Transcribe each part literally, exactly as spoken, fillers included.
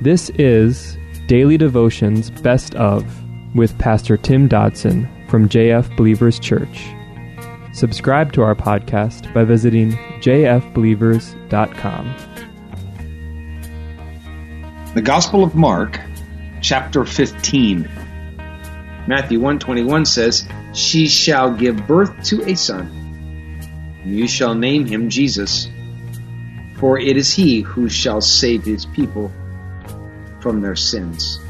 This is Daily Devotions Best Of with Pastor Tim Dodson from J F. Believers Church. Subscribe to our podcast by visiting j f believers dot com. The Gospel of Mark, chapter fifteen. Matthew one twenty-one says, "She shall give birth to a son, and you shall name him Jesus, for it is he who shall save his people from their sins."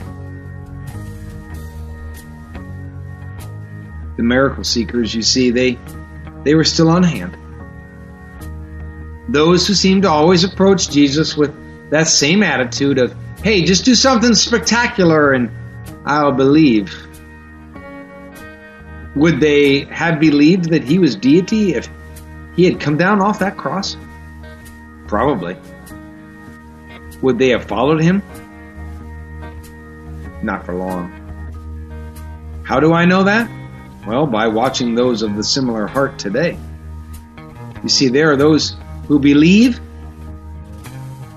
The miracle seekers, you see, they they were still on hand. Those who seemed to always approach Jesus with that same attitude of, "Hey, just do something spectacular and I'll believe." Would they have believed that he was deity if he had come down off that cross? Probably. Would they have followed him? Not for long. How do I know that? Well, by watching those of the similar heart today. You see, there are those who believe,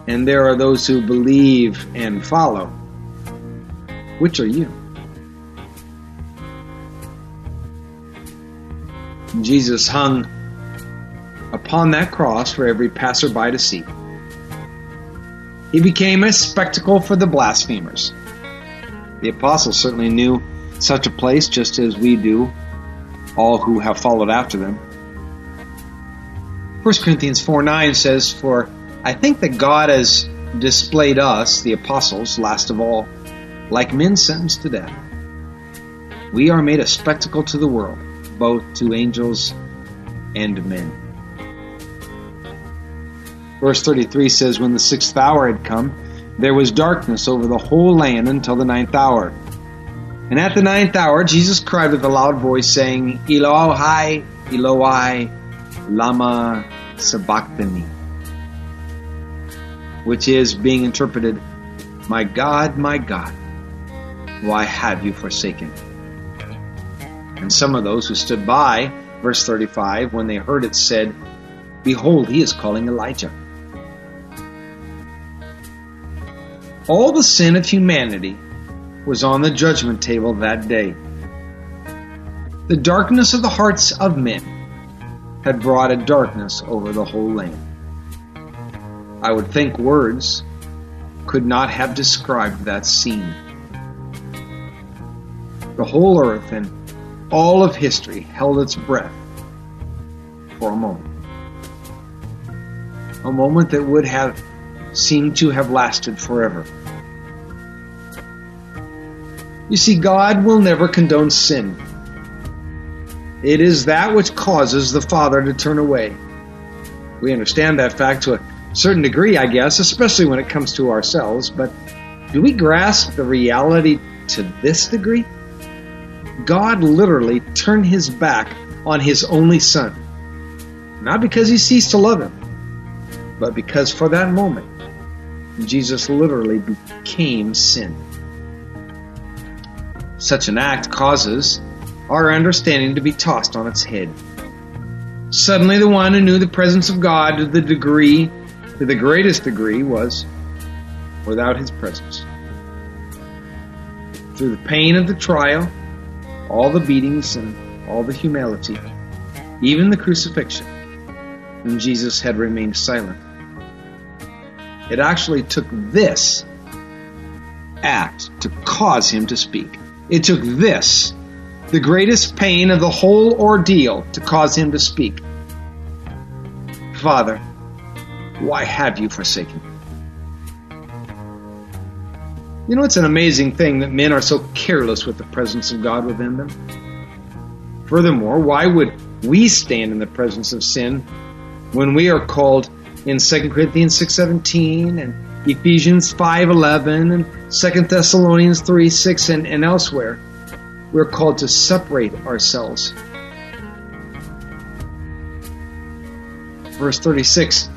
and there are those who believe and follow. Which are you? Jesus hung upon that cross for every passerby to see. He became a spectacle for the blasphemers. The apostles certainly knew such a place, just as we do, all who have followed after them. First Corinthians four nine says, "For I think that God has displayed us, the apostles, last of all, like men sentenced to death. We are made a spectacle to the world, both to angels and men." Verse thirty-three says, "When the sixth hour had come, there was darkness over the whole land until the ninth hour. And at the ninth hour, Jesus cried with a loud voice, saying, Elohi, Eloi, lama sabachthani," which is being interpreted, "My God, my God, why have you forsaken?" And some of those who stood by, verse thirty-five, when they heard it, said, "Behold, he is calling Elijah." All the sin of humanity was on the judgment table that day. The darkness of the hearts of men had brought a darkness over the whole land. I would think words could not have described that scene. The whole earth and all of history held its breath for a moment. A moment that would have seemed to have lasted forever. You see, God will never condone sin. It is that which causes the Father to turn away. We understand that fact to a certain degree, I guess, especially when it comes to ourselves, but do we grasp the reality to this degree? God literally turned his back on his only Son, not because he ceased to love him, but because for that moment, Jesus literally became sin. Such an act causes our understanding to be tossed on its head. Suddenly, the one who knew the presence of God to the degree, to the greatest degree, was without his presence. Through the pain of the trial, all the beatings and all the humility, even the crucifixion, when Jesus had remained silent. It actually took this act to cause him to speak. It took this, the greatest pain of the whole ordeal, to cause him to speak. "Father, why have you forsaken me?" You know, it's an amazing thing that men are so careless with the presence of God within them. Furthermore, why would we stand in the presence of sin when we are called in Second Corinthians six seventeen and Ephesians five eleven and Second Thessalonians three six and, and elsewhere? We're called to separate ourselves. Verse thirty-six,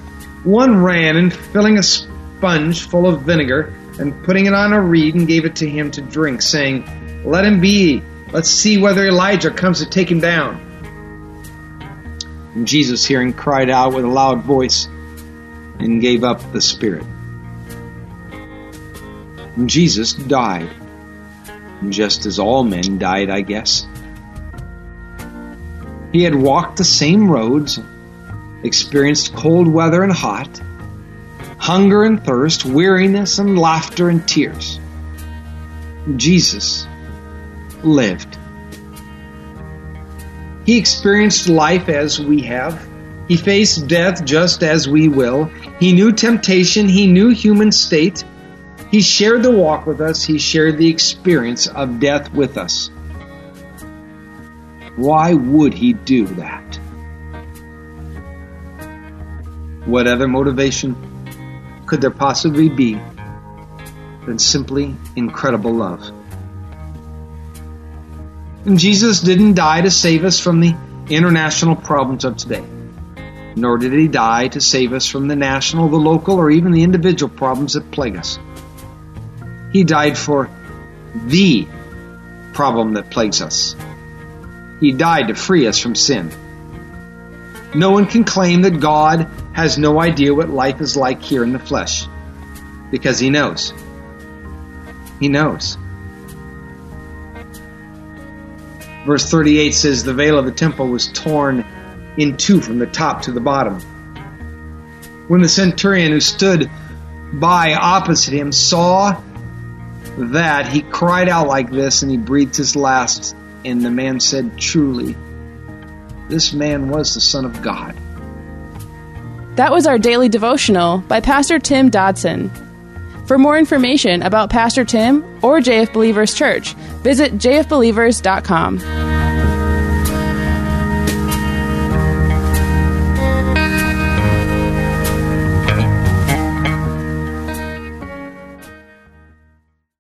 "One ran and filling a sponge full of vinegar and putting it on a reed and gave it to him to drink, saying, Let him be. Let's see whether Elijah comes to take him down." And Jesus, hearing, cried out with a loud voice and gave up the spirit. Jesus died, just as all men died, I guess. He had walked the same roads, experienced cold weather and hot, hunger and thirst, weariness and laughter and tears. Jesus lived. He experienced life as we have. He faced death just as we will. He knew temptation. He knew human state. He shared the walk with us. He shared the experience of death with us. Why would he do that? What other motivation could there possibly be than simply incredible love? And Jesus didn't die to save us from the international problems of today, nor did he die to save us from the national, the local, or even the individual problems that plague us. He died for the problem that plagues us. He died to free us from sin. No one can claim that God has no idea what life is like here in the flesh, because he knows. He knows. Verse thirty-eight says, the veil of the temple was torn in two from the top to the bottom. When the centurion who stood by opposite him saw that, he cried out like this, and he breathed his last. And the man said, truly, this man was the Son of God. That was our daily devotional by Pastor Tim Dodson. For more information about Pastor Tim or J F Believers Church, visit j f believers dot com.